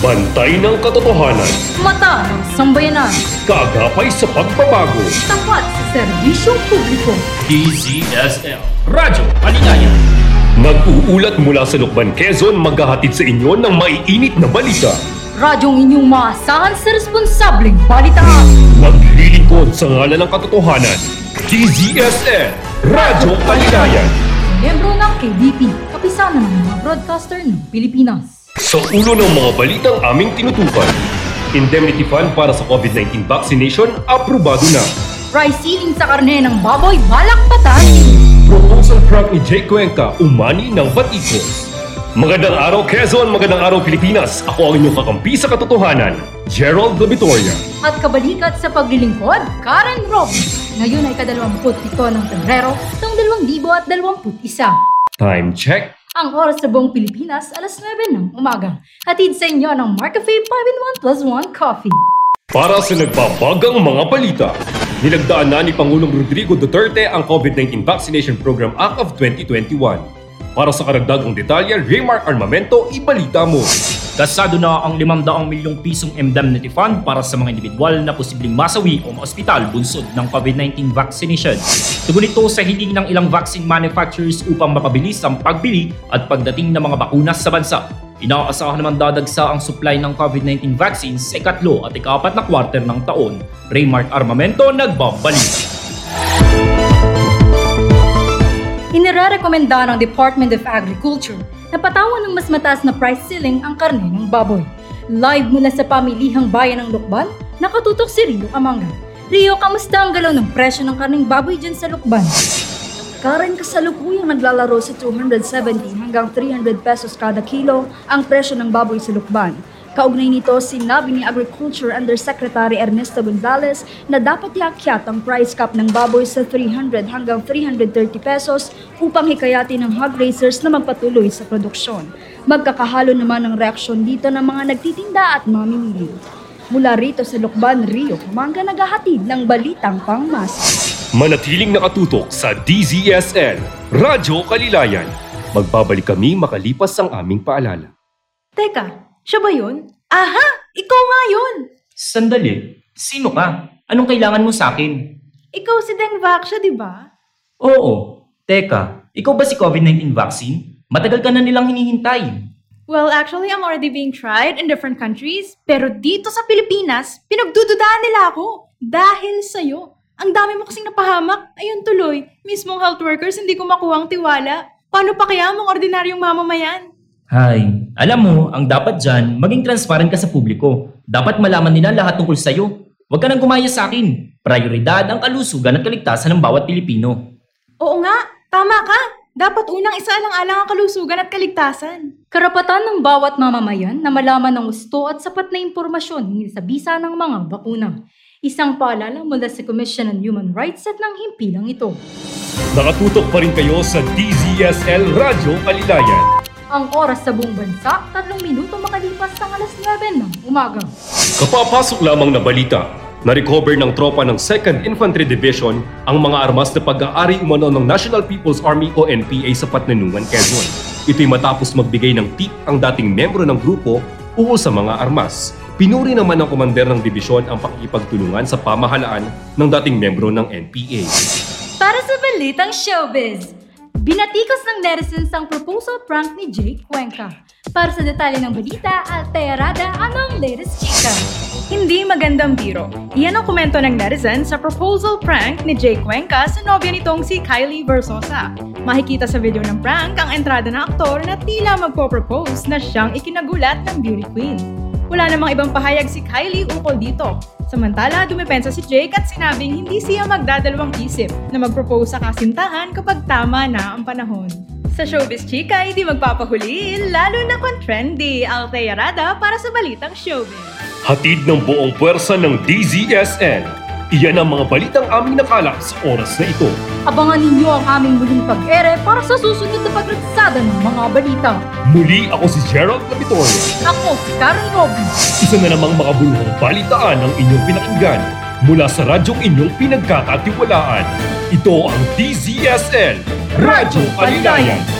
Bantay ng katotohanan. Mata ng sambayanan. Kaagapay sa pagbabago. Tapat sa serbisyong publiko. DZSL Radyo Aligaya. Nag-uulat mula sa Lukban, Quezon, maghahatid sa inyo ng maiinit na balita. Radyong inyong maasahan sa responsableng balitaan. Maglilingkod sa ngalan ng katotohanan. DZSL Radyo Aligaya. Miyembro ng KDP, kapisanan ng mga broadcaster ng Pilipinas. Sa ulo ng mga balitang aming tinutukan, indemnity fund para sa COVID-19 vaccination, aprobado na. Price ceiling sa karne ng baboy, balak patan. Proposal truck ni Jake Cuenca, umani ng batiko. Magandang araw Quezon, magandang araw Pilipinas. Ako ang inyong kakampi sa katotohanan, Gerald De Vitoria. At kabalikat sa paglilingkod, Karen Robles. Ngayon ay ika-27 ng Pebrero, taong 2021. Time check. Ang oras sa buong Pilipinas, alas 9 ng umaga. Hatid sa inyo ng Markafe 5-in-1 + 1 Coffee. Para sa nagbabagang mga balita, nilagdaan na ni Pangulong Rodrigo Duterte ang COVID-19 Vaccination Program Act of 2021. Para sa karagdagang detalye, Raymark Armamento, ibalita mo. Kasado na ang 500 milyong pisong indemnity fund para sa mga individual na posibleng masawi o maospital bunsod ng COVID-19 vaccination. Tugon ito sa hiling ng ilang vaccine manufacturers upang mapabilis ang pagbili at pagdating ng mga bakuna sa bansa. Inaasahan naman dadagsa ang supply ng COVID-19 vaccines sa ikatlo at ikapat na kwarter ng taon. Raymark Armamento, nagbabalik. Inirekomenda ng Department of Agriculture na patawan ng mas mataas na price ceiling ang karne ng baboy. Live mula sa pamilihang bayan ng Lukban, nakatutok si Rio Kamanga. Rio, kamusta ang galaw ng presyo ng karneng baboy dyan sa Lukban? Karen, kasalukuyang naglalaro sa 270 hanggang 300 pesos kada kilo ang presyo ng baboy sa Lukban. Kaugnay nito, sinabi ni Agriculture Undersecretary Ernesto Gonzalez na dapat iakyat ang price cap ng baboy sa 300 hanggang 330 pesos upang hikayatin ang hog raisers na magpatuloy sa produksyon. Magkakahalo naman ang reaksyon dito ng mga nagtitinda at mamimili. Mula rito sa Lukban, Rio Kamanga, naghahatid ng balitang pangmasa. Manatiling nakatutok sa DZSL, Radyo Kalilayan. Magbabalik kami makalipas ang aming paalala. Teka! Siya ba yun? Aha! Ikaw nga yun! Sandali, sino ka? Anong kailangan mo sa akin? Ikaw si Dengvaxia, di ba? Oo. Teka, ikaw ba si COVID-19 vaccine? Matagal ka na nilang hinihintay. Well, actually, I'm already being tried in different countries. Pero dito sa Pilipinas, pinagdududahan nila ako. Dahil sa'yo. Ang dami mo kasing napahamak. Ayun tuloy, mismong health workers hindi ko makuha ang tiwala. Paano pa kaya mong ordinaryong mamamayan? Hay, alam mo, ang dapat dyan, maging transparent ka sa publiko. Dapat malaman nila lahat tungkol sa'yo. Huwag ka nang gumaya sa akin. Prioridad ang kalusugan at kaligtasan ng bawat Pilipino. Oo nga, tama ka. Dapat unang isaalang-alang ang kalusugan at kaligtasan. Karapatan ng bawat mamamayan na malaman ng gusto at sapat na impormasyon hinggil sa bisa ng mga bakuna. Isang paalala mula sa Commission on Human Rights at ng himpilang ito. Nakatutok pa rin kayo sa DZSL Radyo Kalilayan. Ang oras sa buong bansa, 3 minuto makalipas ng alas 9 ng umaga. Kapapasok lamang na balita, na-recover ng tropa ng 2nd Infantry Division ang mga armas na pag-aari umano ng National People's Army o NPA sa Patnanungan, Quezon. Ito'y matapos magbigay ng tip ang dating membro ng grupo ukol sa mga armas. Pinuri naman ng komander ng division ang pakikipagtulungan sa pamahalaan ng dating membro ng NPA. Para sa balitang showbiz! Binatikos ng netizens ang proposal prank ni Jake Cuenca. Para sa detalye ng balita, Altea Rada, ano ang latest chika? Hindi magandang biro. Iyan ang komento ng netizens sa proposal prank ni Jake Cuenca sa nobya nitong si Kylie Versosa. Makikita sa video ng prank ang entrada ng aktor na tila magpo-propose na siyang ikinagulat ng beauty queen. Wala namang ibang pahayag si Kylie ukol dito. Samantala, dumepensa si Jake at sinabing hindi siya magdadalawang isip na mag-propose sa kasintahan kapag tama na ang panahon. Sa showbiz chika, hindi magpapahuli, lalo na kung trendy. Altea Rada para sa balitang showbiz. Hatid ng buong puwersa ng DZSL. Iyan ang mga balitang aming nakalap sa oras na ito. Abangan ninyo ang aming muling pag-ere para sa susunod na paglatsada ng mga balita. Muli ako si Gerald De Vitoria. Ako si Karen Robles. Isa na namang makabuluhang balitaan ang inyong pinakinggan mula sa radyong inyong pinagkakatiwalaan. Ito ang DZSL, Radyo Aligaya.